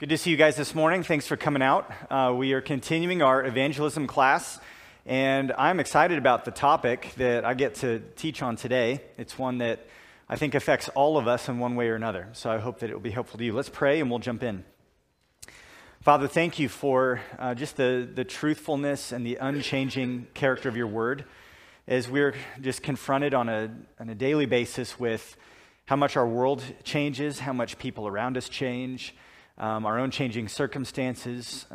Good to see you guys this morning. Thanks for coming out. We are continuing our evangelism class, and I'm excited about the topic that I get to teach on today. It's one that I think affects all of us in one way or another, so I hope that it will be helpful to you. Let's pray, and we'll jump in. Father, thank you for just the truthfulness and the unchanging character of your word, as we're just confronted on a daily basis with how much our world changes, how much people around us change, our own changing circumstances,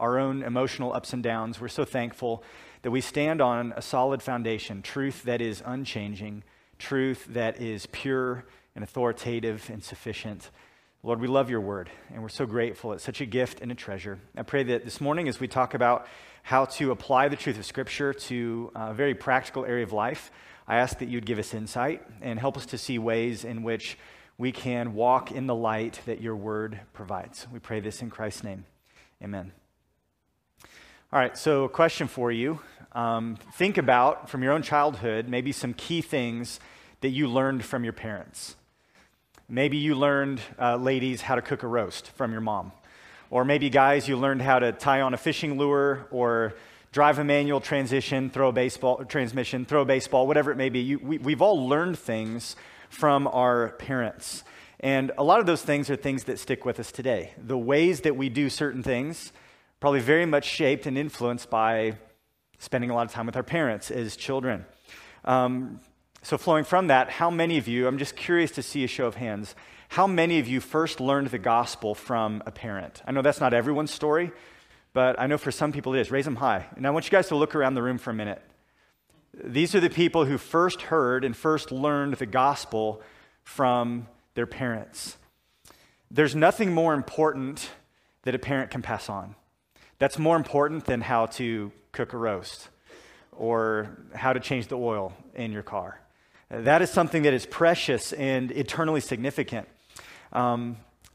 our own emotional ups and downs. We're so thankful that we stand on a solid foundation, truth that is unchanging, truth that is pure and authoritative and sufficient. Lord, we love your word, and we're so grateful. It's such a gift and a treasure. I pray that this morning, as we talk about how to apply the truth of Scripture to a very practical area of life, I ask that you'd give us insight and help us to see ways in which we can walk in the light that your word provides. We pray this in Christ's name. Amen. All right, so a question for you. Think about, from your own childhood, maybe some key things that you learned from your parents. Maybe you learned, ladies, how to cook a roast from your mom. Or maybe, guys, you learned how to tie on a fishing lure or drive a manual transmission, throw a baseball, whatever it may be. We've all learned things from our parents. And a lot of those things are things that stick with us today. The ways that we do certain things probably very much shaped and influenced by spending a lot of time with our parents as children. So flowing from that, how many of you, I'm just curious to see a show of hands, how many of you first learned the gospel from a parent? I know that's not everyone's story, but I know for some people it is. Raise them high. And I want you guys to look around the room for a minute. These are the people who first heard and first learned the gospel from their parents. There's nothing more important that a parent can pass on. That's more important than how to cook a roast or how to change the oil in your car. That is something that is precious and eternally significant.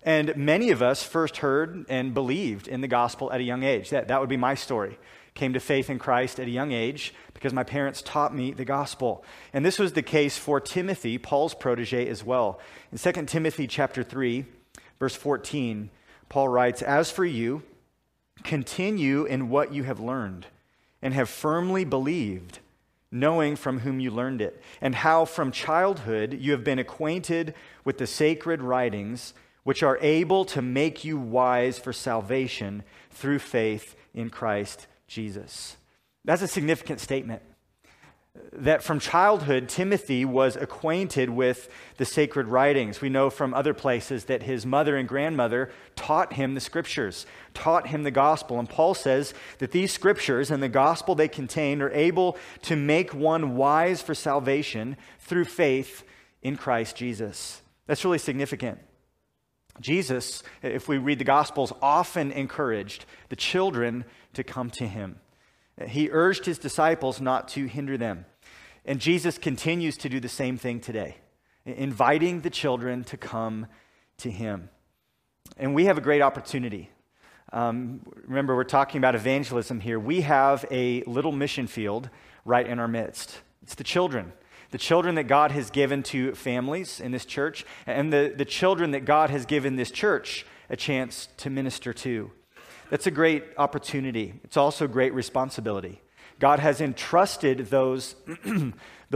And many of us first heard and believed in the gospel at a young age. That would be my story. Came to faith in Christ at a young age because my parents taught me the gospel. And this was the case for Timothy, Paul's protege, as well. In 2 Timothy chapter 3, verse 14, Paul writes, "As for you, continue in what you have learned and have firmly believed, knowing from whom you learned it, and how from childhood you have been acquainted with the sacred writings, which are able to make you wise for salvation through faith in Christ Jesus." That's a significant statement. That from childhood, Timothy was acquainted with the sacred writings. We know from other places that his mother and grandmother taught him the Scriptures, taught him the gospel. And Paul says that these Scriptures and the gospel they contain are able to make one wise for salvation through faith in Christ Jesus. That's really significant. Jesus, if we read the Gospels, often encouraged the children to come to him. He urged his disciples not to hinder them. And Jesus continues to do the same thing today, inviting the children to come to him. And we have a great opportunity. Remember, we're talking about evangelism here. We have a little mission field right in our midst. It's the children. The children that God has given to families in this church, and the children that God has given this church a chance to minister to. That's a great opportunity. It's also a great responsibility. God has entrusted those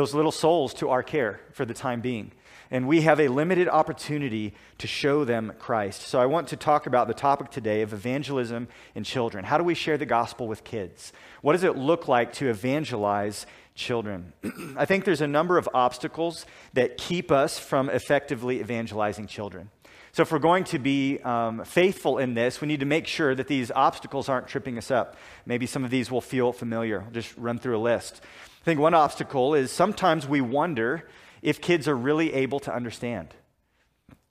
little souls to our care for the time being, and we have a limited opportunity to show them Christ. So I want to talk about the topic today of evangelism in children. How do we share the gospel with kids? What does it look like to evangelize children? I think there's a number of obstacles that keep us from effectively evangelizing children. So if we're going to be faithful in this, we need to make sure that these obstacles aren't tripping us up. Maybe some of these will feel familiar. I'll just run through a list. I think one obstacle is sometimes we wonder if kids are really able to understand.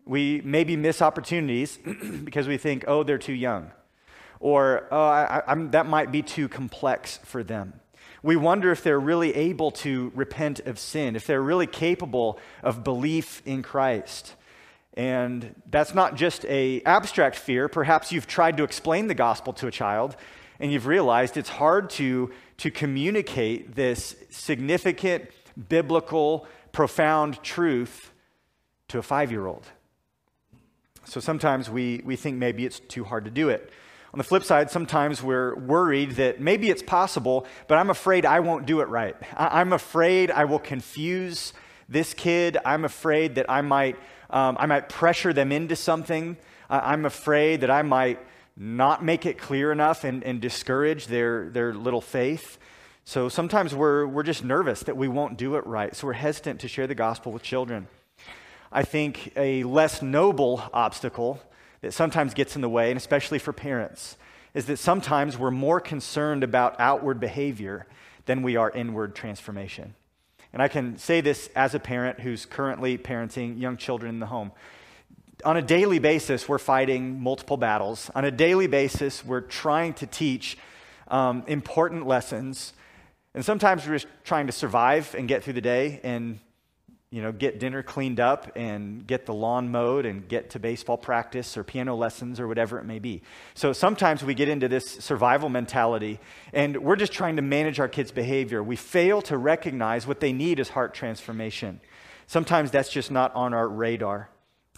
We maybe miss opportunities because we think, oh, they're too young, or oh, that might be too complex for them. We wonder if they're really able to repent of sin, if they're really capable of belief in Christ. And that's not just an abstract fear. Perhaps you've tried to explain the gospel to a child, and you've realized it's hard to communicate this significant, biblical, profound truth to a 5-year-old. So sometimes we think maybe it's too hard to do it. On the flip side, sometimes we're worried that maybe it's possible, but I'm afraid I won't do it right. I'm afraid I will confuse this kid. I'm afraid that I might pressure them into something. I'm afraid that I might not make it clear enough and discourage their little faith. So sometimes we're just nervous that we won't do it right. So we're hesitant to share the gospel with children. I think a less noble obstacle that sometimes gets in the way, and especially for parents, is that sometimes we're more concerned about outward behavior than we are inward transformation. And I can say this as a parent who's currently parenting young children in the home. On a daily basis, we're fighting multiple battles. On a daily basis, we're trying to teach important lessons. And sometimes we're just trying to survive and get through the day and, you know, get dinner cleaned up and get the lawn mowed and get to baseball practice or piano lessons or whatever it may be. So sometimes we get into this survival mentality and we're just trying to manage our kids' behavior. We fail to recognize what they need is heart transformation. Sometimes that's just not on our radar.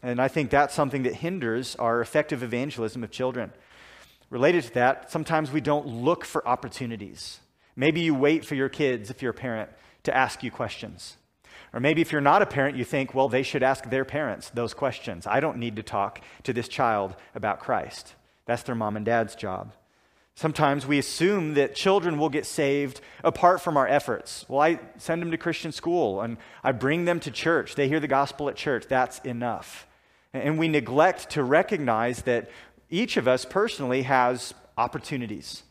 And I think that's something that hinders our effective evangelism of children. Related to that, sometimes we don't look for opportunities. Maybe you wait for your kids, if you're a parent, to ask you questions. Or maybe if you're not a parent, you think, well, they should ask their parents those questions. I don't need to talk to this child about Christ. That's their mom and dad's job. Sometimes we assume that children will get saved apart from our efforts. Well, I send them to Christian school and I bring them to church. They hear the gospel at church. That's enough. And we neglect to recognize that each of us personally has opportunities,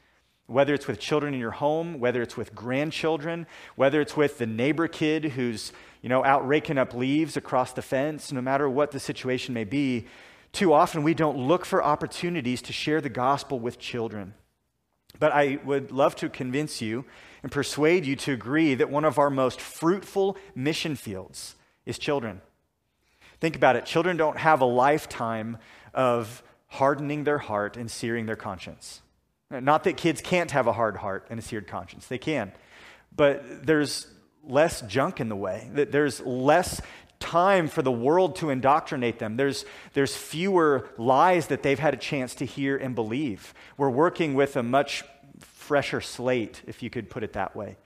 whether it's with children in your home, whether it's with grandchildren, whether it's with the neighbor kid who's, you know, out raking up leaves across the fence, no matter what the situation may be. Too often we don't look for opportunities to share the gospel with children. But I would love to convince you and persuade you to agree that one of our most fruitful mission fields is children. Think about it. Children don't have a lifetime of hardening their heart and searing their conscience. Not that kids can't have a hard heart and a seared conscience. They can. But there's less junk in the way. There's less time for the world to indoctrinate them. There's fewer lies that they've had a chance to hear and believe. We're working with a much fresher slate, if you could put it that way.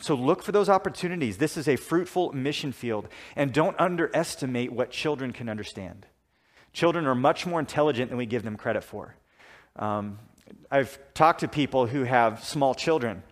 So look for those opportunities. This is a fruitful mission field, and don't underestimate what children can understand. Children are much more intelligent than we give them credit for. I've talked to people who have small children,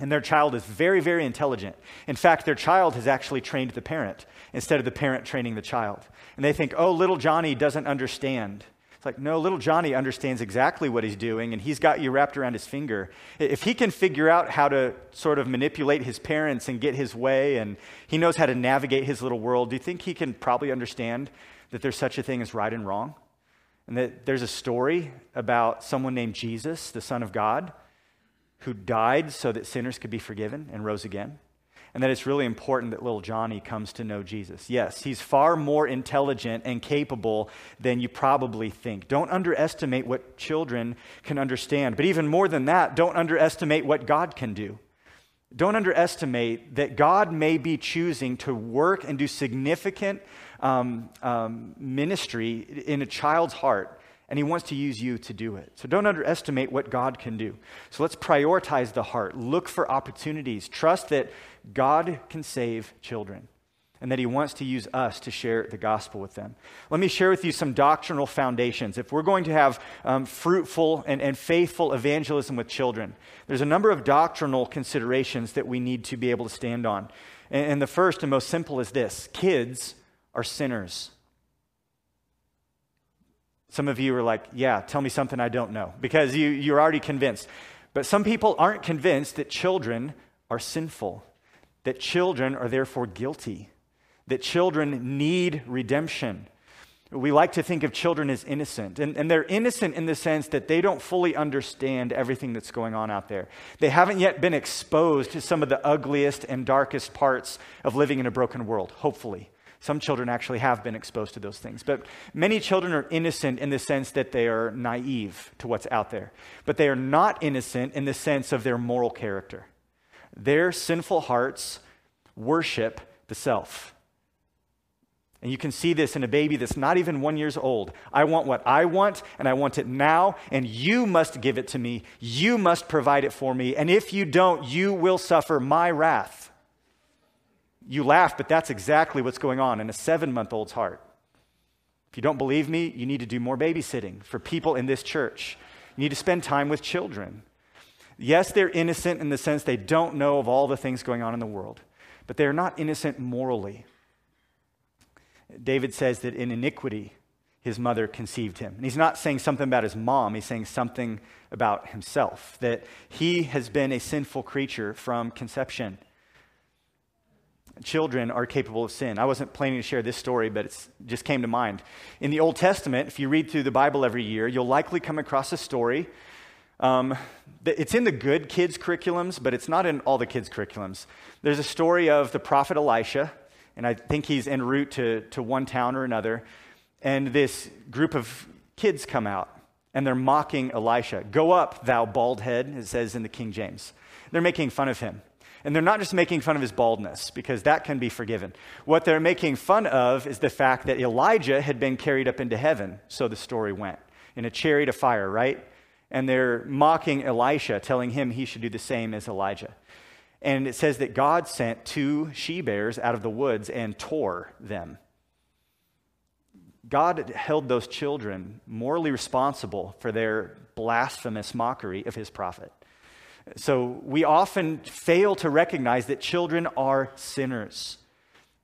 and their child is very, very intelligent. In fact, their child has actually trained the parent instead of the parent training the child. And they think, oh, little Johnny doesn't understand. It's like, no, little Johnny understands exactly what he's doing, and he's got you wrapped around his finger. If he can figure out how to sort of manipulate his parents and get his way, and he knows how to navigate his little world, do you think he can probably understand that there's such a thing as right and wrong? And that there's a story about someone named Jesus, the Son of God, who died so that sinners could be forgiven and rose again. And that it's really important that little Johnny comes to know Jesus. Yes, he's far more intelligent and capable than you probably think. Don't underestimate what children can understand. But even more than that, don't underestimate what God can do. Don't underestimate that God may be choosing to work and do significant ministry in a child's heart. And he wants to use you to do it. So don't underestimate what God can do. So let's prioritize the heart. Look for opportunities. Trust that God can save children and that he wants to use us to share the gospel with them. Let me share with you some doctrinal foundations. If we're going to have fruitful and faithful evangelism with children, there's a number of doctrinal considerations that we need to be able to stand on. And the first and most simple is this: kids are sinners. Some of you are like, yeah, tell me something I don't know, because you're already convinced. But some people aren't convinced that children are sinful, that children are therefore guilty, that children need redemption. We like to think of children as innocent, and they're innocent in the sense that they don't fully understand everything that's going on out there. They haven't yet been exposed to some of the ugliest and darkest parts of living in a broken world, hopefully. Some children actually have been exposed to those things. But many children are innocent in the sense that they are naive to what's out there. But they are not innocent in the sense of their moral character. Their sinful hearts worship the self. And you can see this in a baby that's not even 1 year old. I want what I want, and I want it now, and you must give it to me. You must provide it for me. And if you don't, you will suffer my wrath. You laugh, but that's exactly what's going on in a 7-month-old's heart. If you don't believe me, you need to do more babysitting for people in this church. You need to spend time with children. Yes, they're innocent in the sense they don't know of all the things going on in the world, but they're not innocent morally. David says that in iniquity, his mother conceived him. And he's not saying something about his mom. He's saying something about himself, that he has been a sinful creature from conception. Children are capable of sin. I wasn't planning to share this story, but it just came to mind. In the Old Testament, if you read through the Bible every year, you'll likely come across a story. It's in the good kids' curriculums, but it's not in all the kids' curriculums. There's a story of the prophet Elisha, and I think he's en route to one town or another, and this group of kids come out, and they're mocking Elisha. "Go up, thou bald head," it says in the King James. They're making fun of him. And they're not just making fun of his baldness, because that can be forgiven. What they're making fun of is the fact that Elijah had been carried up into heaven, so the story went, in a chariot of fire, right? And they're mocking Elisha, telling him he should do the same as Elijah. And it says that God sent 2 she-bears out of the woods and tore them. God held those children morally responsible for their blasphemous mockery of his prophet. So we often fail to recognize that children are sinners.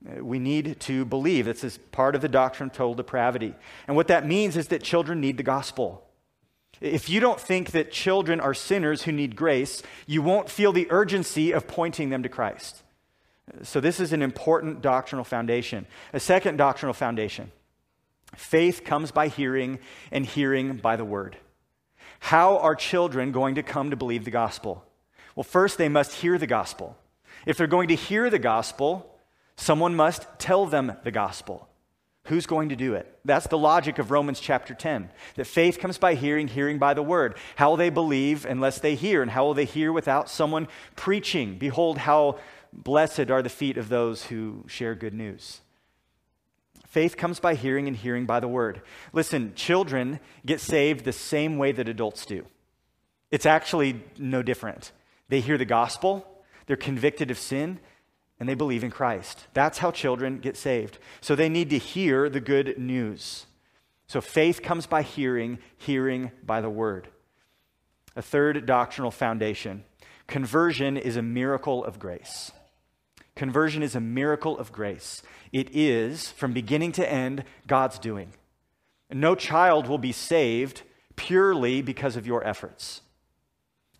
We need to believe. This is part of the doctrine of total depravity. And what that means is that children need the gospel. If you don't think that children are sinners who need grace, you won't feel the urgency of pointing them to Christ. So this is an important doctrinal foundation. A second doctrinal foundation: faith comes by hearing, and hearing by the word. How are children going to come to believe the gospel? Well, first, they must hear the gospel. If they're going to hear the gospel, someone must tell them the gospel. Who's going to do it? That's the logic of Romans chapter 10, that faith comes by hearing, hearing by the word. How will they believe unless they hear? And how will they hear without someone preaching? Behold, how blessed are the feet of those who share good news. Faith comes by hearing, and hearing by the word. Listen, children get saved the same way that adults do. It's actually no different. They hear the gospel, they're convicted of sin, and they believe in Christ. That's how children get saved. So they need to hear the good news. So faith comes by hearing, hearing by the word. A third doctrinal foundation: conversion is a miracle of grace. Conversion is a miracle of grace. It is, from beginning to end, God's doing. No child will be saved purely because of your efforts,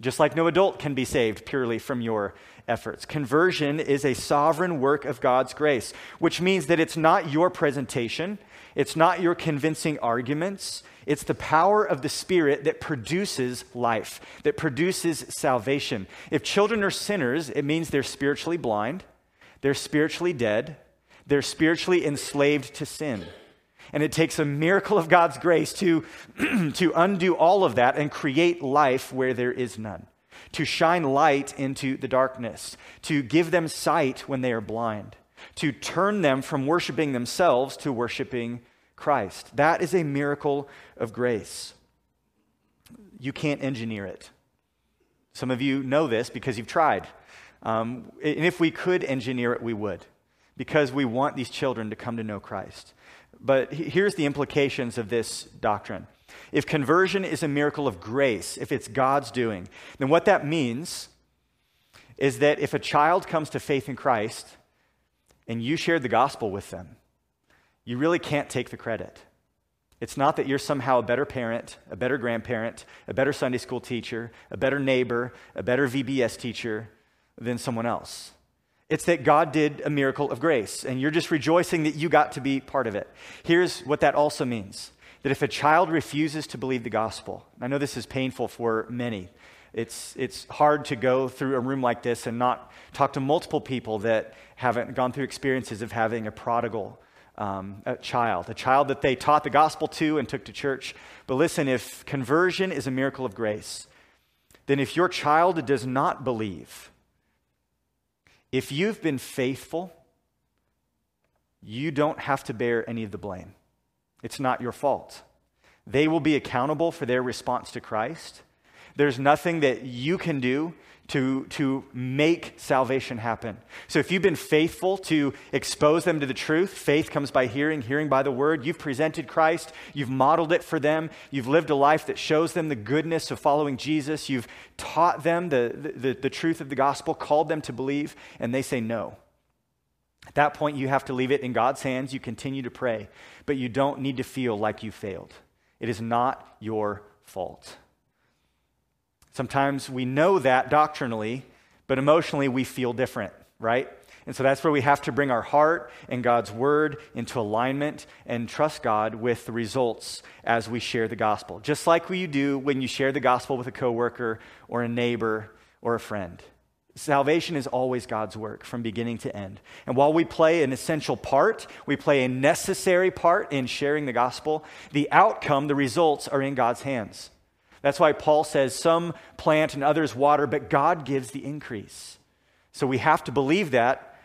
just like no adult can be saved purely from your efforts. Conversion is a sovereign work of God's grace, which means that it's not your presentation, it's not your convincing arguments, it's the power of the Spirit that produces life, that produces salvation. If children are sinners, it means they're spiritually blind, they're spiritually dead, they're spiritually enslaved to sin. And it takes a miracle of God's grace to undo all of that and create life where there is none, to shine light into the darkness, to give them sight when they are blind, to turn them from worshiping themselves to worshiping Christ. That is a miracle of grace. You can't engineer it. Some of you know this because you've tried. And if we could engineer it, we would, because we want these children to come to know Christ. But here's the implications of this doctrine. If conversion is a miracle of grace, if it's God's doing, then what that means is that if a child comes to faith in Christ and you shared the gospel with them, you really can't take the credit. It's not that you're somehow a better parent, a better grandparent, a better Sunday school teacher, a better neighbor, a better VBS teacher than someone else. It's that God did a miracle of grace, and you're just rejoicing that you got to be part of it. Here's what that also means: that if a child refuses to believe the gospel, I know this is painful for many. It's hard to go through a room like this and not talk to multiple people that haven't gone through experiences of having a prodigal a child that they taught the gospel to and took to church. But listen, if conversion is a miracle of grace, then if your child does not believe, if you've been faithful you don't have to bear any of the blame. It's not your fault. They will be accountable for their response to Christ. There's nothing that you can do to make salvation happen. So if you've been faithful to expose them to the truth, faith comes by hearing, hearing by the word. You've presented Christ. You've modeled it for them. You've lived a life that shows them the goodness of following Jesus. You've taught them the truth of the gospel, called them to believe, and they say no. At that point, you have to leave it in God's hands. You continue to pray, but you don't need to feel like you failed. It is not your fault. Sometimes we know that doctrinally, but emotionally we feel different, right? And so that's where we have to bring our heart and God's word into alignment and trust God with the results as we share the gospel. Just like you do when you share the gospel with a coworker or a neighbor or a friend. Salvation is always God's work from beginning to end. And while we play an essential part, we play a necessary part in sharing the gospel, the outcome, the results are in God's hands. That's why Paul says some plant and others water, but God gives the increase. So we have to believe that,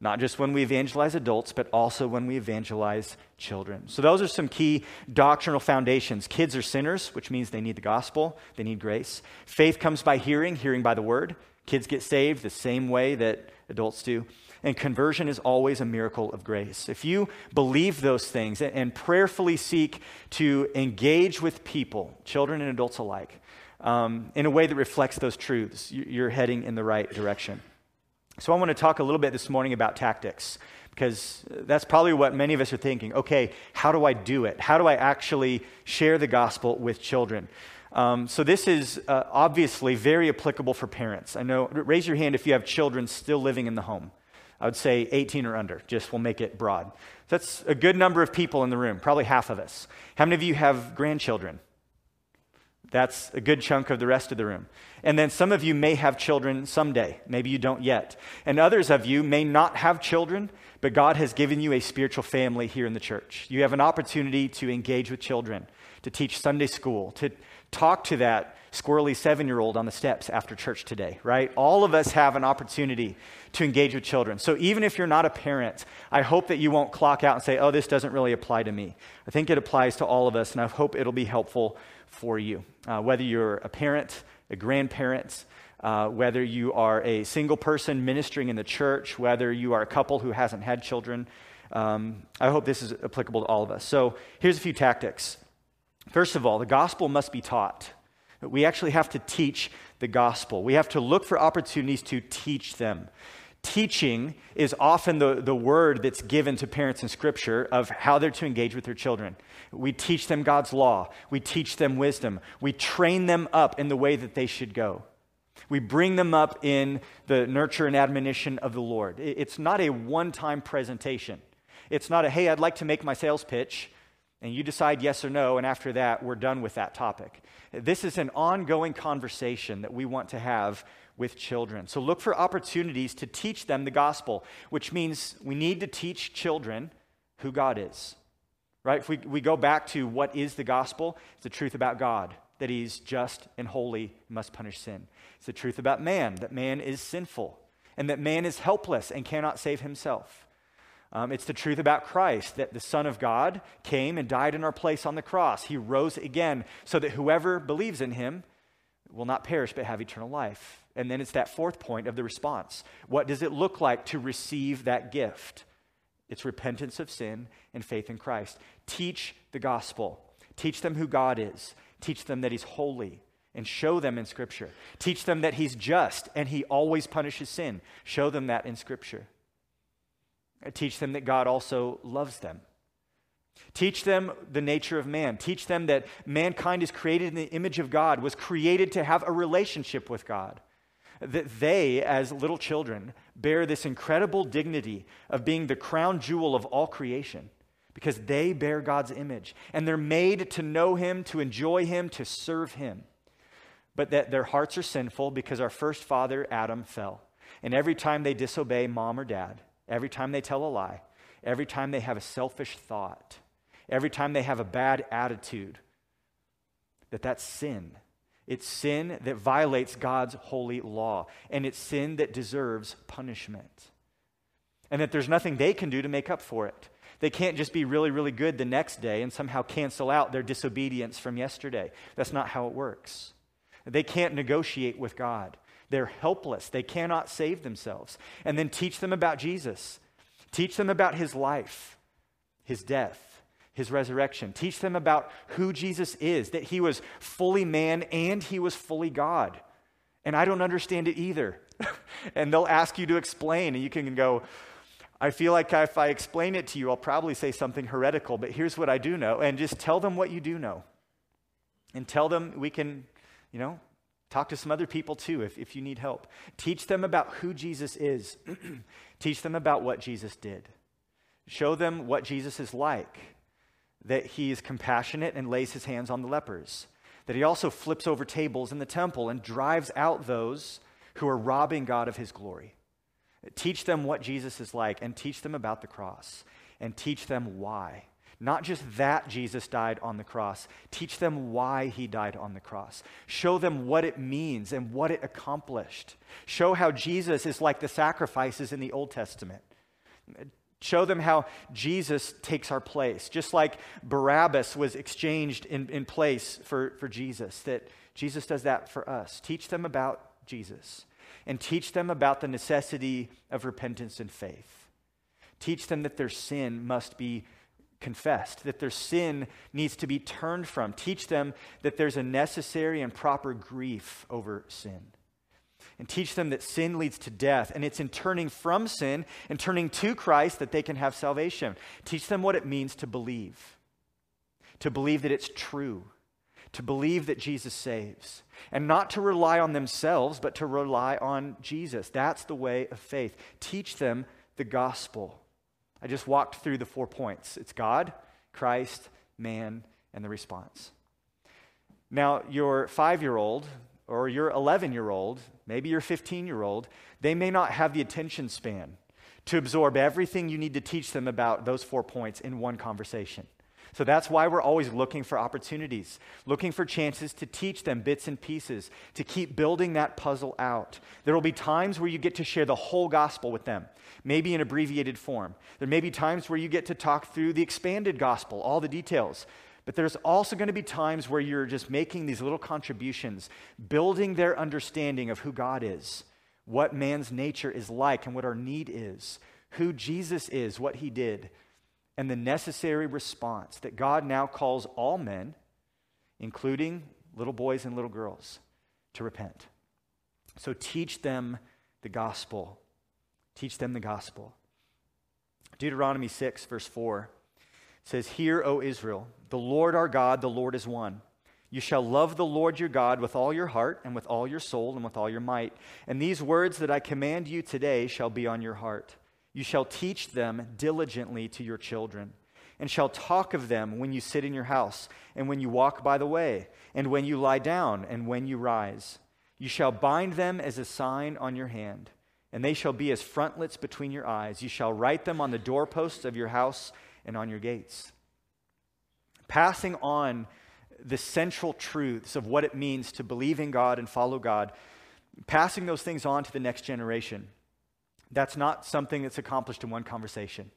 not just when we evangelize adults, but also when we evangelize children. So those are some key doctrinal foundations. Kids are sinners, which means they need the gospel, they need grace. Faith comes by hearing, hearing by the word. Kids get saved the same way that adults do. And conversion is always a miracle of grace. If you believe those things and prayerfully seek to engage with people, children and adults alike, in a way that reflects those truths, you're heading in the right direction. So I want to talk a little bit this morning about tactics, because that's probably what many of us are thinking. Okay, how do I do it? How do I actually share the gospel with children? So this is obviously very applicable for parents. I know, raise your hand if you have children still living in the home. I would say 18 or under, just we'll make it broad. That's a good number of people in the room, probably half of us. How many of you have grandchildren? That's a good chunk of the rest of the room. And then some of you may have children someday. Maybe you don't yet. And others of you may not have children, but God has given you a spiritual family here in the church. You have an opportunity to engage with children, to teach Sunday school, to talk to that squirrely 7-year-old on the steps after church today, right? All of us have an opportunity to engage with children. So even if you're not a parent, I hope that you won't clock out and say, oh, this doesn't really apply to me. I think it applies to all of us, and I hope it'll be helpful for you. Whether you're a parent, a grandparent, whether you are a single person ministering in the church, whether you are a couple who hasn't had children, I hope this is applicable to all of us. So here's a few tactics. First of all, the gospel must be taught. We actually have to teach the gospel. We have to look for opportunities to teach them. Teaching is often the word that's given to parents in Scripture of how they're to engage with their children. We teach them God's law. We teach them wisdom. We train them up in the way that they should go. We bring them up in the nurture and admonition of the Lord. It's not a one-time presentation. It's not a, hey, I'd like to make my sales pitch, and you decide yes or no, and after that, we're done with that topic. This is an ongoing conversation that we want to have with children. So look for opportunities to teach them the gospel, which means we need to teach children who God is, right? If we go back to what is the gospel, it's the truth about God, that he's just and holy, must punish sin. It's the truth about man, that man is sinful, and that man is helpless and cannot save himself. It's the truth about Christ, that the Son of God came and died in our place on the cross. He rose again so that whoever believes in him will not perish but have eternal life. And then it's that fourth point of the response. What does it look like to receive that gift? It's repentance of sin and faith in Christ. Teach the gospel. Teach them who God is. Teach them that he's holy and show them in Scripture. Teach them that he's just and he always punishes sin. Show them that in Scripture. Teach them that God also loves them. Teach them the nature of man. Teach them that mankind is created in the image of God, was created to have a relationship with God. That they, as little children, bear this incredible dignity of being the crown jewel of all creation because they bear God's image. And they're made to know him, to enjoy him, to serve him. But that their hearts are sinful because our first father, Adam, fell. And every time they disobey mom or dad, every time they tell a lie, every time they have a selfish thought, every time they have a bad attitude, that's sin. It's sin that violates God's holy law, and it's sin that deserves punishment. and that there's nothing they can do to make up for it. They can't just be really, really good the next day and somehow cancel out their disobedience from yesterday. That's not how it works. They can't negotiate with God. They're helpless. They cannot save themselves. And then teach them about Jesus. Teach them about his life, his death, his resurrection. Teach them about who Jesus is, that he was fully man and he was fully God. And I don't understand it either. And they'll ask you to explain, and you can go, I feel like if I explain it to you, I'll probably say something heretical, but here's what I do know. And just tell them what you do know. And tell them we can, talk to some other people too if you need help. Teach them about who Jesus is. Teach them about what Jesus did. Show them what Jesus is like, that he is compassionate and lays his hands on the lepers, that he also flips over tables in the temple and drives out those who are robbing God of his glory. Teach them what Jesus is like, and teach them about the cross, and teach them why. Not just that Jesus died on the cross. Teach them why he died on the cross. Show them what it means and what it accomplished. Show how Jesus is like the sacrifices in the Old Testament. Show them how Jesus takes our place. Just like Barabbas was exchanged in place for Jesus, that Jesus does that for us. Teach them about Jesus, and teach them about the necessity of repentance and faith. Teach them that their sin must be confessed, that their sin needs to be turned from. Teach them that there's a necessary and proper grief over sin. And teach them that sin leads to death, and it's in turning from sin and turning to Christ that they can have salvation. Teach them what it means to believe that it's true, to believe that Jesus saves, and not to rely on themselves, but to rely on Jesus. That's the way of faith. Teach them the gospel. I just walked through the 4 points. It's God, Christ, man, and the response. Now, your 5-year-old or your 11-year-old, maybe your 15-year-old, they may not have the attention span to absorb everything you need to teach them about those 4 points in one conversation. So that's why we're always looking for opportunities, looking for chances to teach them bits and pieces, to keep building that puzzle out. There will be times where you get to share the whole gospel with them, maybe in abbreviated form. There may be times where you get to talk through the expanded gospel, all the details. But there's also going to be times where you're just making these little contributions, building their understanding of who God is, what man's nature is like and what our need is, who Jesus is, what he did, and the necessary response that God now calls all men, including little boys and little girls, to repent. So teach them the gospel. Teach them the gospel. Deuteronomy 6, verse 4 says, "Hear, O Israel, the Lord our God, the Lord is one. You shall love the Lord your God with all your heart and with all your soul and with all your might. And these words that I command you today shall be on your heart. You shall teach them diligently to your children, and shall talk of them when you sit in your house, and when you walk by the way, and when you lie down, and when you rise. You shall bind them as a sign on your hand, and they shall be as frontlets between your eyes. You shall write them on the doorposts of your house and on your gates." Passing on the central truths of what it means to believe in God and follow God, passing those things on to the next generation. That's not something that's accomplished in one conversation.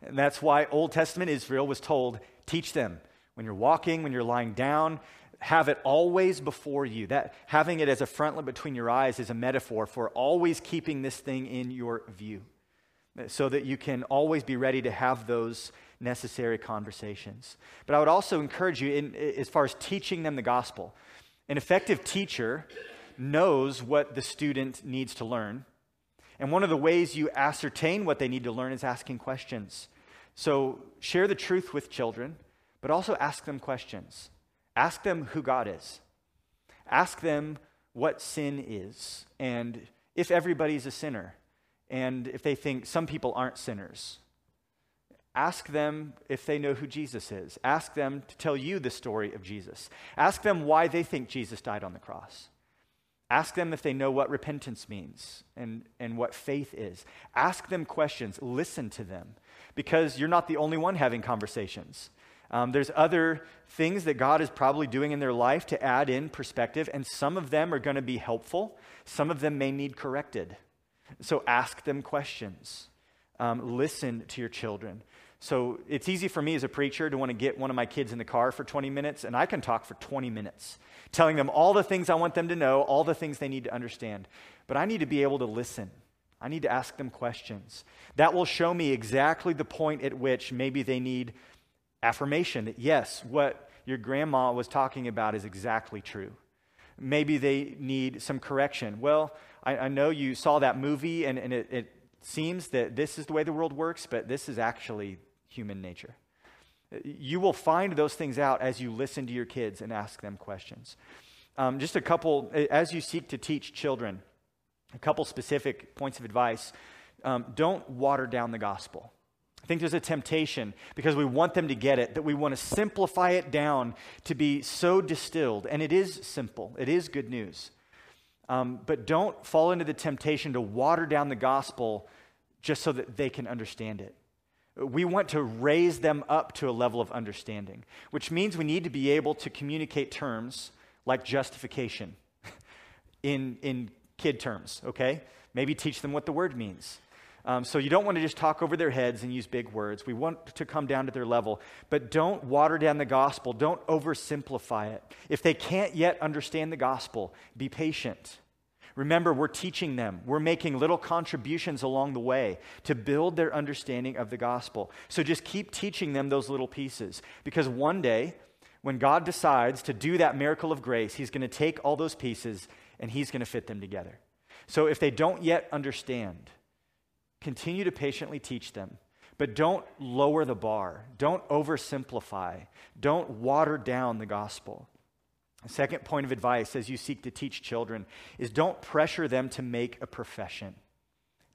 And that's why Old Testament Israel was told, teach them when you're walking, when you're lying down, have it always before you. That having it as a frontlet between your eyes is a metaphor for always keeping this thing in your view so that you can always be ready to have those necessary conversations. But I would also encourage you as far as teaching them the gospel. An effective teacher knows what the student needs to learn. And one of the ways you ascertain what they need to learn is asking questions. So share the truth with children, but also ask them questions. Ask them who God is. Ask them what sin is, and if everybody's a sinner, and if they think some people aren't sinners. Ask them if they know who Jesus is. Ask them to tell you the story of Jesus. Ask them why they think Jesus died on the cross. Ask them if they know what repentance means and what faith is. Ask them questions. Listen to them, because you're not the only one having conversations. There's other things that God is probably doing in their life to add in perspective, and some of them are going to be helpful. Some of them may need corrected. So ask them questions. Listen to your children. So it's easy for me as a preacher to want to get one of my kids in the car for 20 minutes, and I can talk for 20 minutes, telling them all the things I want them to know, all the things they need to understand. But I need to be able to listen. I need to ask them questions. That will show me exactly the point at which maybe they need affirmation that, yes, what your grandma was talking about is exactly true. Maybe they need some correction. Well, I know you saw that movie, and it seems that this is the way the world works, but this is actually human nature. You will find those things out as you listen to your kids and ask them questions. Just a couple, as you seek to teach children, a couple specific points of advice. Don't water down the gospel. I think there's a temptation, because we want them to get it, that we want to simplify it down to be so distilled. And it is simple. It is good news. But don't fall into the temptation to water down the gospel just so that they can understand it. We want to raise them up to a level of understanding, which means we need to be able to communicate terms like justification in kid terms, okay? Maybe teach them what the word means. So you don't want to just talk over their heads and use big words. We want to come down to their level, but don't water down the gospel. Don't oversimplify it. If they can't yet understand the gospel, be patient. Remember, we're teaching them. We're making little contributions along the way to build their understanding of the gospel. So just keep teaching them those little pieces, because one day when God decides to do that miracle of grace, he's going to take all those pieces and he's going to fit them together. So if they don't yet understand, continue to patiently teach them, but don't lower the bar. Don't oversimplify. Don't water down the gospel. The second point of advice as you seek to teach children is don't pressure them to make a profession.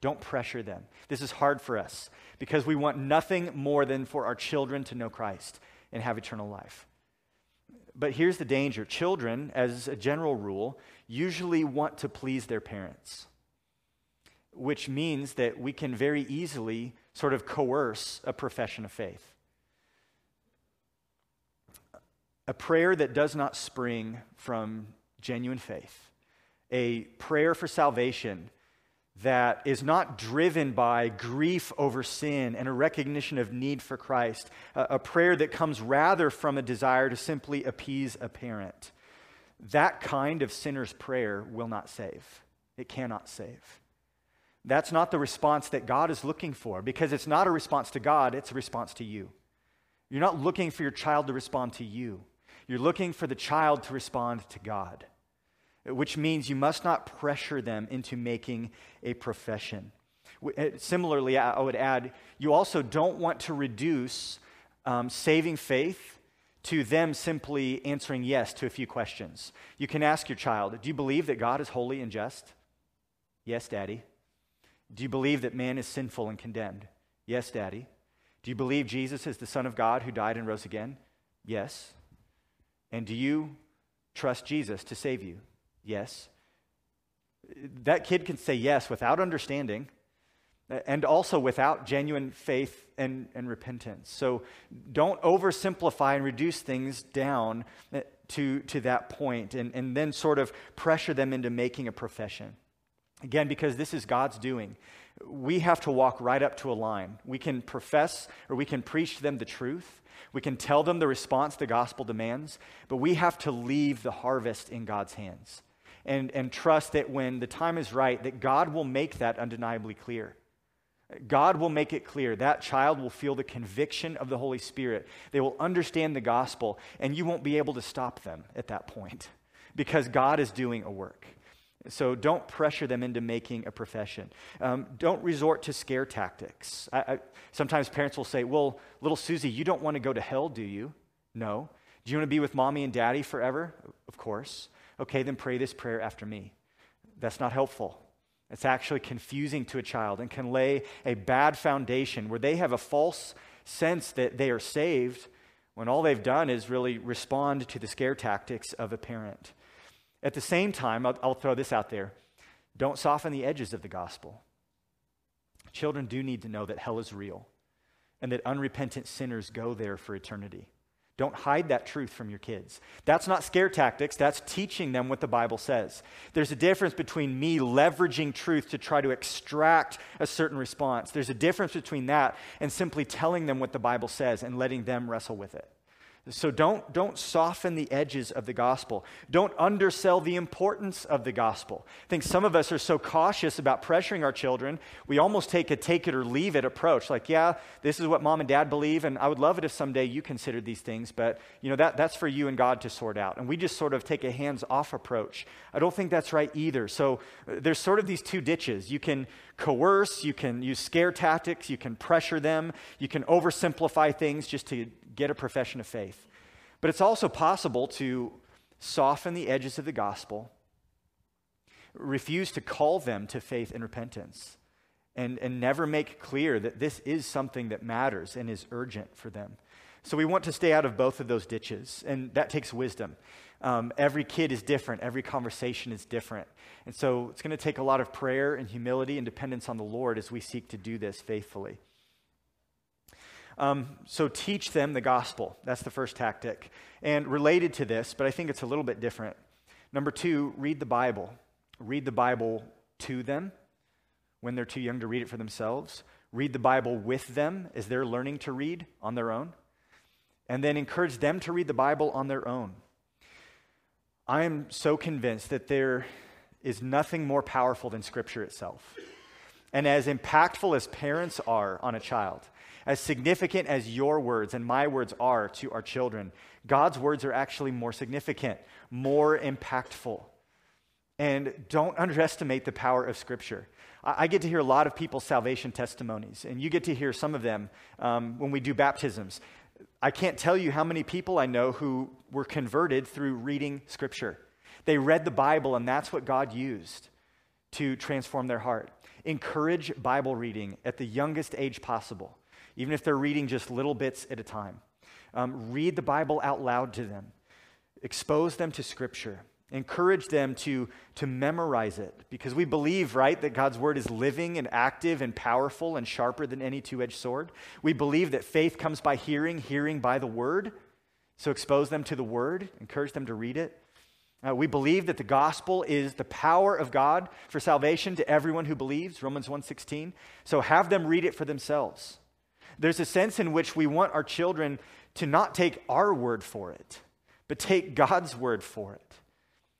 Don't pressure them. This is hard for us because we want nothing more than for our children to know Christ and have eternal life. But here's the danger. Children, as a general rule, usually want to please their parents, which means that we can very easily sort of coerce a profession of faith. A prayer that does not spring from genuine faith, a prayer for salvation that is not driven by grief over sin and a recognition of need for Christ, a prayer that comes rather from a desire to simply appease a parent, that kind of sinner's prayer will not save. It cannot save. That's not the response that God is looking for, because it's not a response to God, it's a response to you. You're not looking for your child to respond to you. You're looking for the child to respond to God, which means you must not pressure them into making a profession. Similarly, I would add, you also don't want to reduce saving faith to them simply answering yes to a few questions. You can ask your child, do you believe that God is holy and just? Yes, Daddy. Do you believe that man is sinful and condemned? Yes, Daddy. Do you believe Jesus is the Son of God who died and rose again? Yes. And do you trust Jesus to save you? Yes. That kid can say yes without understanding and also without genuine faith and repentance. So don't oversimplify and reduce things down to that point and then sort of pressure them into making a profession. Again, because this is God's doing, we have to walk right up to a line. We can profess or we can preach to them the truth. We can tell them the response the gospel demands, but we have to leave the harvest in God's hands and trust that when the time is right, that God will make that undeniably clear. God will make it clear. That child will feel the conviction of the Holy Spirit. They will understand the gospel, and you won't be able to stop them at that point because God is doing a work. So don't pressure them into making a profession. Don't resort to scare tactics. Sometimes parents will say, well, little Susie, you don't want to go to hell, do you? No. Do you want to be with mommy and daddy forever? Of course. Okay, then pray this prayer after me. That's not helpful. It's actually confusing to a child and can lay a bad foundation where they have a false sense that they are saved when all they've done is really respond to the scare tactics of a parent. At the same time, I'll throw this out there. Don't soften the edges of the gospel. Children do need to know that hell is real and that unrepentant sinners go there for eternity. Don't hide that truth from your kids. That's not scare tactics. That's teaching them what the Bible says. There's a difference between me leveraging truth to try to extract a certain response. There's a difference between that and simply telling them what the Bible says and letting them wrestle with it. So don't soften the edges of the gospel. Don't undersell the importance of the gospel. I think some of us are so cautious about pressuring our children, we almost take a take it or leave it approach. Like, yeah, this is what mom and dad believe, and I would love it if someday you considered these things, but you know that's for you and God to sort out. And we just sort of take a hands-off approach. I don't think that's right either. So there's sort of these two ditches. You can coerce, you can use scare tactics, you can pressure them, you can oversimplify things just to get a profession of faith. But it's also possible to soften the edges of the gospel, refuse to call them to faith and repentance, and never make clear that this is something that matters and is urgent for them. So we want to stay out of both of those ditches, and that takes wisdom. Every kid is different. Every conversation is different. And so it's going to take a lot of prayer and humility and dependence on the Lord as we seek to do this faithfully. So teach them the gospel. That's the first tactic. And related to this, but I think it's a little bit different. Number two, read the Bible. Read the Bible to them when they're too young to read it for themselves. Read the Bible with them as they're learning to read on their own. And then encourage them to read the Bible on their own. I am so convinced that there is nothing more powerful than Scripture itself. And as impactful as parents are on a child, as significant as your words and my words are to our children, God's words are actually more significant, more impactful. And don't underestimate the power of Scripture. I get to hear a lot of people's salvation testimonies, and you get to hear some of them when we do baptisms. I can't tell you how many people I know who were converted through reading Scripture. They read the Bible, and that's what God used to transform their heart. Encourage Bible reading at the youngest age possible, even if they're reading just little bits at a time. Read the Bible out loud to them. Expose them to Scripture. Encourage them to memorize it, because we believe, right, that God's word is living and active and powerful and sharper than any two-edged sword. We believe that faith comes by hearing, hearing by the word. So expose them to the word. Encourage them to read it. We believe that the gospel is the power of God for salvation to everyone who believes, Romans 1:16. So have them read it for themselves. There's a sense in which we want our children to not take our word for it, but take God's word for it.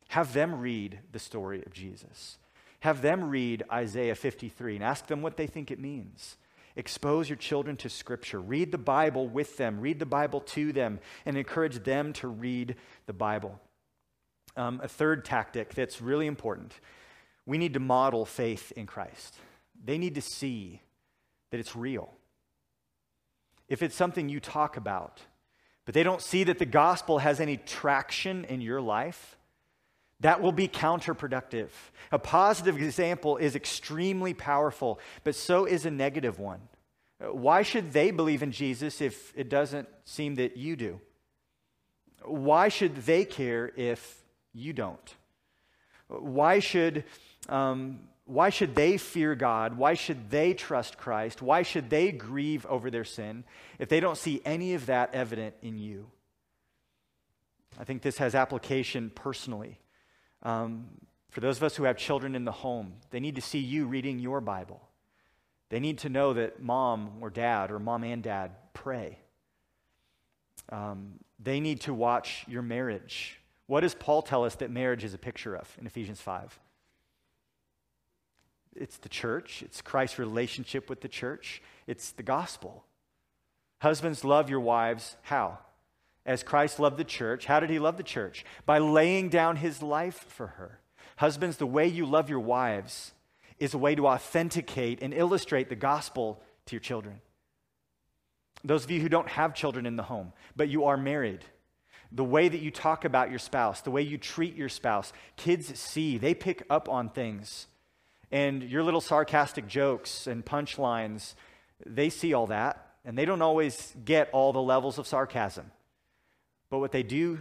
Have them read the story of Jesus. Have them read Isaiah 53 and ask them what they think it means. Expose your children to Scripture. Read the Bible with them. Read the Bible to them and encourage them to read the Bible. A third tactic that's really important. We need to model faith in Christ. They need to see that it's real. If it's something you talk about, but they don't see that the gospel has any traction in your life, that will be counterproductive. A positive example is extremely powerful, but so is a negative one. Why should they believe in Jesus if it doesn't seem that you do? Why should they care if you don't? Why should they fear God? Why should they trust Christ? Why should they grieve over their sin if they don't see any of that evident in you? I think this has application personally. For those of us who have children in the home, they need to see you reading your Bible. They need to know that mom or dad, or mom and dad, pray. They need to watch your marriage. What does Paul tell us that marriage is a picture of in Ephesians 5? It's the church. It's Christ's relationship with the church. It's the gospel. Husbands, love your wives. How? As Christ loved the church. How did he love the church? By laying down his life for her. Husbands, the way you love your wives is a way to authenticate and illustrate the gospel to your children. Those of you who don't have children in the home, but you are married, the way that you talk about your spouse, the way you treat your spouse, kids see, they pick up on things. And your little sarcastic jokes and punchlines, they see all that, and they don't always get all the levels of sarcasm. But what they do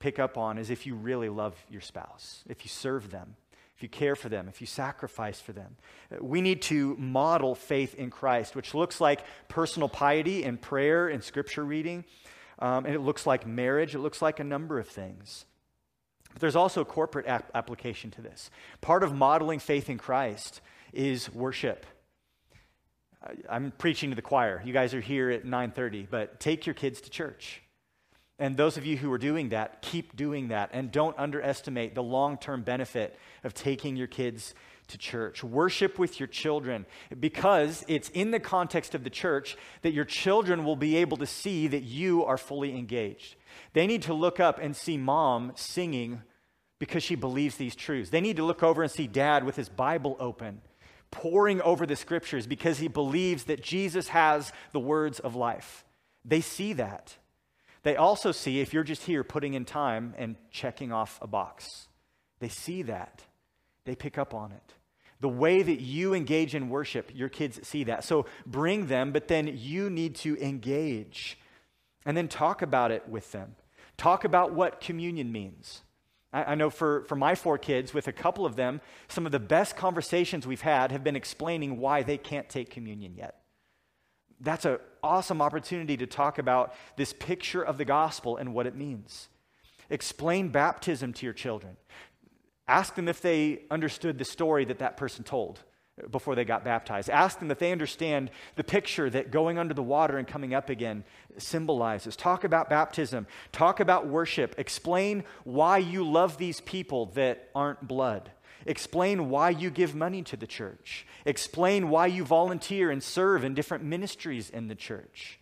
pick up on is if you really love your spouse, if you serve them, if you care for them, if you sacrifice for them. We need to model faith in Christ, which looks like personal piety and prayer and Scripture reading. And it looks like marriage. It looks like a number of things. But there's also corporate application to this. Part of modeling faith in Christ is worship. I'm preaching to the choir. You guys are here at 9:30, but take your kids to church. And those of you who are doing that, keep doing that. And don't underestimate the long-term benefit of taking your kids to church. Worship with your children, because it's in the context of the church that your children will be able to see that you are fully engaged. They need to look up and see mom singing because she believes these truths. They need to look over and see dad with his Bible open, poring over the scriptures because he believes that Jesus has the words of life. They see that. They also see if you're just here putting in time and checking off a box. They see that. They pick up on it. The way that you engage in worship, your kids see that. So bring them, but then you need to engage. And then talk about it with them. Talk about what communion means. I know for my four kids, with a couple of them, some of the best conversations we've had have been explaining why they can't take communion yet. That's an awesome opportunity to talk about this picture of the gospel and what it means. Explain baptism to your children. Ask them if they understood the story that person told before they got baptized. Ask them if they understand the picture that going under the water and coming up again symbolizes. Talk about baptism. Talk about worship. Explain why you love these people that aren't blood. Explain why you give money to the church. Explain why you volunteer and serve in different ministries in the church.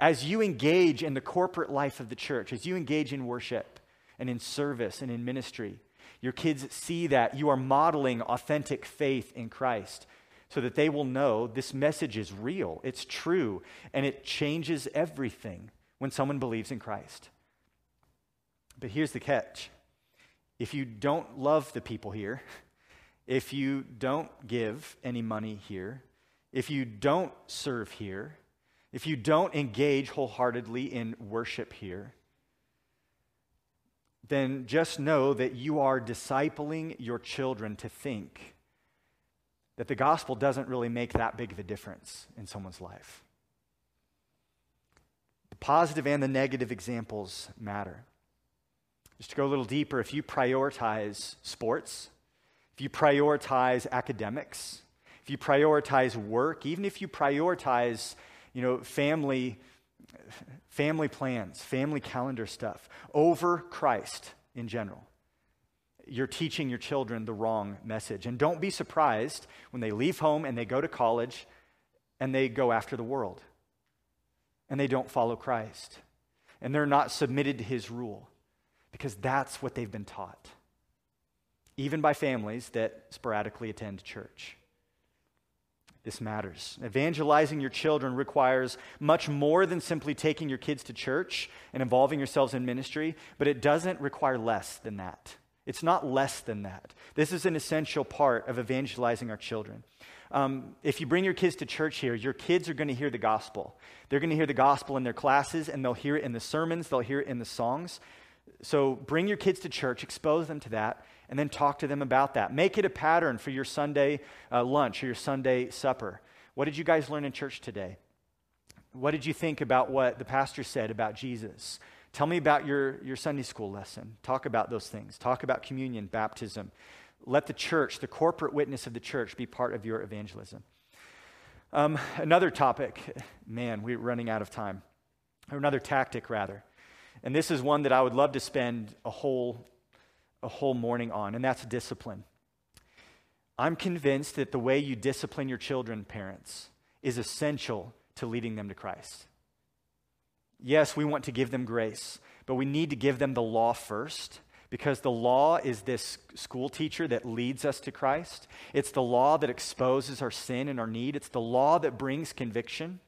As you engage in the corporate life of the church, as you engage in worship and in service and in ministry, your kids see that you are modeling authentic faith in Christ so that they will know this message is real, it's true, and it changes everything when someone believes in Christ. But here's the catch. If you don't love the people here, if you don't give any money here, if you don't serve here, if you don't engage wholeheartedly in worship here, then just know that you are discipling your children to think that the gospel doesn't really make that big of a difference in someone's life. The positive and the negative examples matter. Just to go a little deeper, if you prioritize sports, if you prioritize academics, if you prioritize work, even if you prioritize, family plans, family calendar stuff, over Christ in general, you're teaching your children the wrong message. And don't be surprised when they leave home and they go to college and they go after the world and they don't follow Christ and they're not submitted to his rule. Because that's what they've been taught, even by families that sporadically attend church. This matters. Evangelizing your children requires much more than simply taking your kids to church and involving yourselves in ministry, but it doesn't require less than that. It's not less than that. This is an essential part of evangelizing our children. If you bring your kids to church here, your kids are going to hear the gospel. They're going to hear the gospel in their classes, and they'll hear it in the sermons, they'll hear it in the songs. So bring your kids to church, expose them to that, and then talk to them about that. Make it a pattern for your Sunday lunch or your Sunday supper. What did you guys learn in church today? What did you think about what the pastor said about Jesus? Tell me about your Sunday school lesson. Talk about those things. Talk about communion, baptism. Let the church, the corporate witness of the church, be part of your evangelism. Another topic, man, we're running out of time. Or another tactic, rather. And this is one that I would love to spend a whole morning on, and that's discipline. I'm convinced that the way you discipline your children, parents, is essential to leading them to Christ. Yes, we want to give them grace, but we need to give them the law first, because the law is this school teacher that leads us to Christ. It's the law that exposes our sin and our need. It's the law that brings conviction.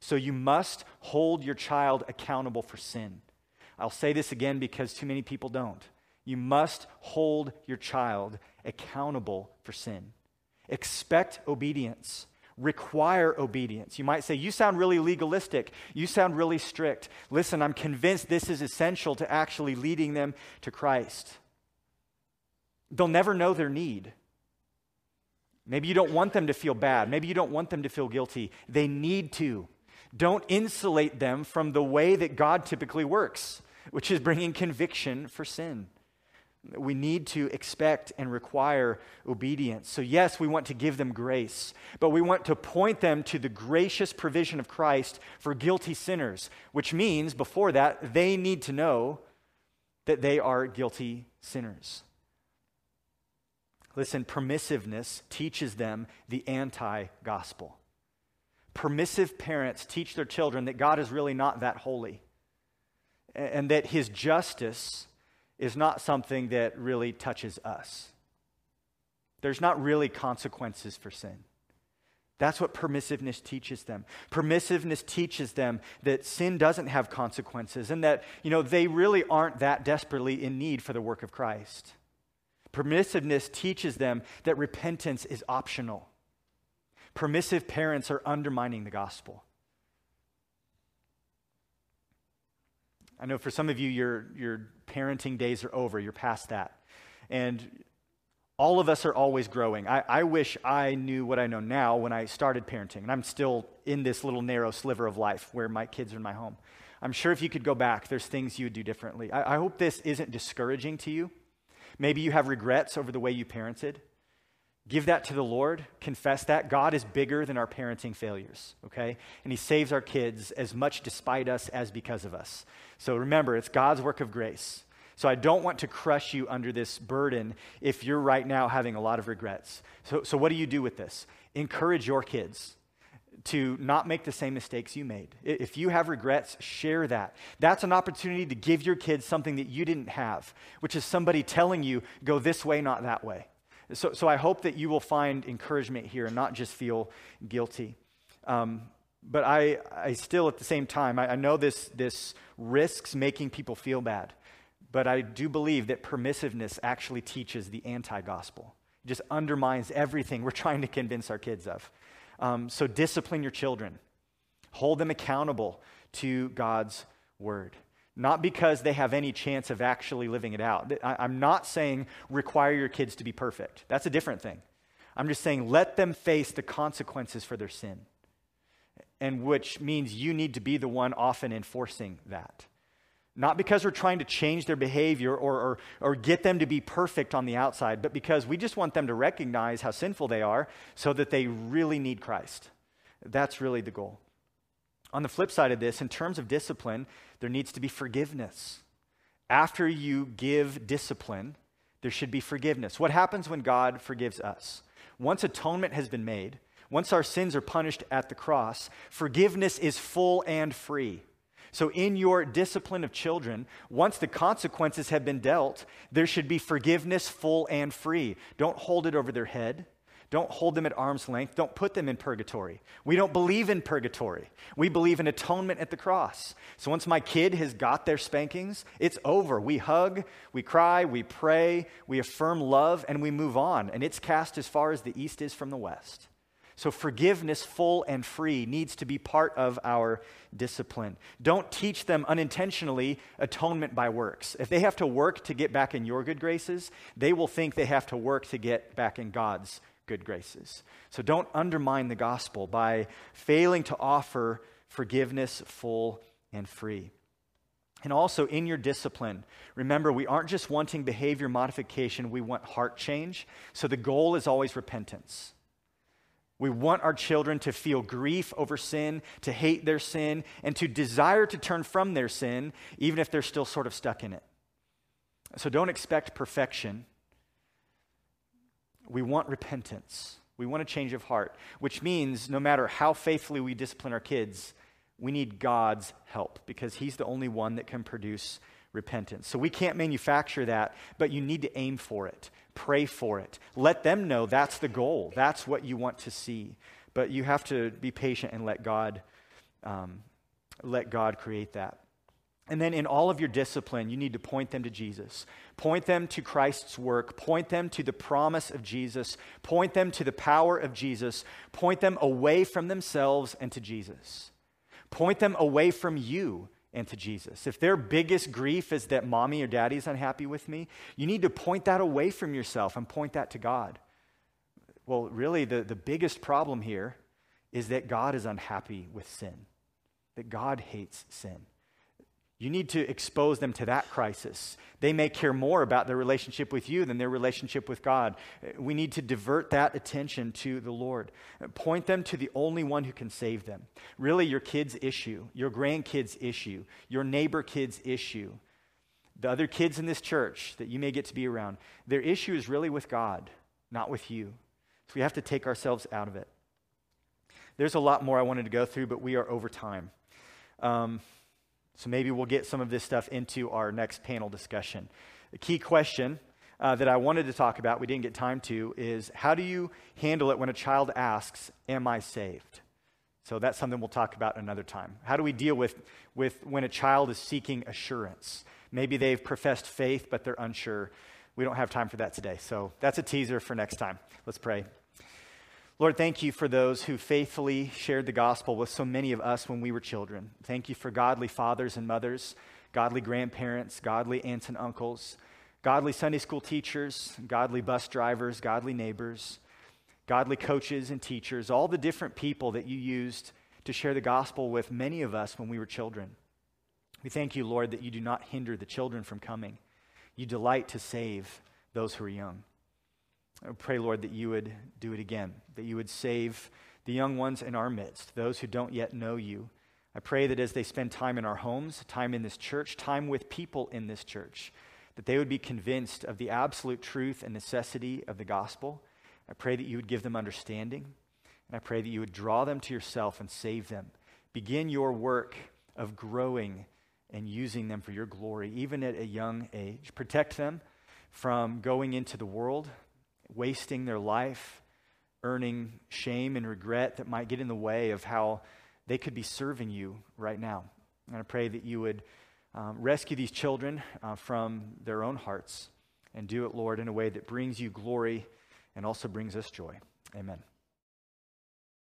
So you must hold your child accountable for sin. I'll say this again because too many people don't. You must hold your child accountable for sin. Expect obedience. Require obedience. You might say, you sound really legalistic. You sound really strict. Listen, I'm convinced this is essential to actually leading them to Christ. They'll never know their need. Maybe you don't want them to feel bad. Maybe you don't want them to feel guilty. They need to. don't insulate them from the way that God typically works, which is bringing conviction for sin. We need to expect and require obedience. So yes, we want to give them grace, but we want to point them to the gracious provision of Christ for guilty sinners, which means before that, they need to know that they are guilty sinners. Listen, permissiveness teaches them the anti-gospel. Permissive parents teach their children that God is really not that holy and that his justice is not something that really touches us. There's not really consequences for sin. That's what permissiveness teaches them. Permissiveness teaches them that sin doesn't have consequences and that, they really aren't that desperately in need for the work of Christ. Permissiveness teaches them that repentance is optional. Permissive parents are undermining the gospel. I know for some of you, your parenting days are over. You're past that. And all of us are always growing. I wish I knew what I know now when I started parenting. And I'm still in this little narrow sliver of life where my kids are in my home. I'm sure if you could go back, there's things you would do differently. I hope this isn't discouraging to you. Maybe you have regrets over the way you parented. Give that to the Lord. Confess that. God is bigger than our parenting failures, okay? And he saves our kids as much despite us as because of us. So remember, it's God's work of grace. So I don't want to crush you under this burden if you're right now having a lot of regrets. So what do you do with this? Encourage your kids to not make the same mistakes you made. If you have regrets, share that. That's an opportunity to give your kids something that you didn't have, which is somebody telling you, go this way, not that way. So I hope that you will find encouragement here and not just feel guilty. But I still, at the same time, I know this risks making people feel bad, but I do believe that permissiveness actually teaches the anti-gospel. It just undermines everything we're trying to convince our kids of. So discipline your children. Hold them accountable to God's word. Not because they have any chance of actually living it out. I'm not saying require your kids to be perfect. That's a different thing. I'm just saying let them face the consequences for their sin, and which means you need to be the one often enforcing that. Not because we're trying to change their behavior or get them to be perfect on the outside, but because we just want them to recognize how sinful they are so that they really need Christ. That's really the goal. On the flip side of this, in terms of discipline, there needs to be forgiveness. After you give discipline, there should be forgiveness. What happens when God forgives us? Once atonement has been made, once our sins are punished at the cross, forgiveness is full and free. So in your discipline of children, once the consequences have been dealt, there should be forgiveness full and free. Don't hold it over their head. Don't hold them at arm's length. Don't put them in purgatory. We don't believe in purgatory. We believe in atonement at the cross. So once my kid has got their spankings, it's over. We hug, we cry, we pray, we affirm love, and we move on. And it's cast as far as the east is from the west. So forgiveness, full and free, needs to be part of our discipline. Don't teach them unintentionally atonement by works. If they have to work to get back in your good graces, they will think they have to work to get back in God's good graces. So don't undermine the gospel by failing to offer forgiveness full and free. And also in your discipline, remember, we aren't just wanting behavior modification, we want heart change. So the goal is always repentance. We want our children to feel grief over sin, to hate their sin, and to desire to turn from their sin, even if they're still sort of stuck in it. So don't expect perfection. We want repentance. We want a change of heart, which means no matter how faithfully we discipline our kids, we need God's help because he's the only one that can produce repentance. So we can't manufacture that, but you need to aim for it. Pray for it. Let them know that's the goal. That's what you want to see. But you have to be patient and let God create that. And then in all of your discipline, you need to point them to Jesus. Point them to Christ's work. Point them to the promise of Jesus. Point them to the power of Jesus. Point them away from themselves and to Jesus. Point them away from you and to Jesus. If their biggest grief is that mommy or daddy is unhappy with me, you need to point that away from yourself and point that to God. Well, really, the biggest problem here is that God is unhappy with sin. that God hates sin. You need to expose them to that crisis. They may care more about their relationship with you than their relationship with God. We need to divert that attention to the Lord. Point them to the only one who can save them. Really, your kid's issue, your grandkid's issue, your neighbor kid's issue, the other kids in this church that you may get to be around, their issue is really with God, not with you. So we have to take ourselves out of it. There's a lot more I wanted to go through, but we are over time. So maybe we'll get some of this stuff into our next panel discussion. The key question that I wanted to talk about, we didn't get time to, is how do you handle it when a child asks, am I saved? So that's something we'll talk about another time. How do we deal with when a child is seeking assurance? Maybe they've professed faith, but they're unsure. We don't have time for that today. So that's a teaser for next time. Let's pray. Lord, thank you for those who faithfully shared the gospel with so many of us when we were children. Thank you for godly fathers and mothers, godly grandparents, godly aunts and uncles, godly Sunday school teachers, godly bus drivers, godly neighbors, godly coaches and teachers, all the different people that you used to share the gospel with many of us when we were children. We thank you, Lord, that you do not hinder the children from coming. You delight to save those who are young. I pray, Lord, that you would do it again, that you would save the young ones in our midst, those who don't yet know you. I pray that as they spend time in our homes, time in this church, time with people in this church, that they would be convinced of the absolute truth and necessity of the gospel. I pray that you would give them understanding, and I pray that you would draw them to yourself and save them. Begin your work of growing and using them for your glory, even at a young age. Protect them from going into the world, wasting their life, earning shame and regret that might get in the way of how they could be serving you right now. And I pray that you would rescue these children from their own hearts and do it, Lord, in a way that brings you glory and also brings us joy. Amen.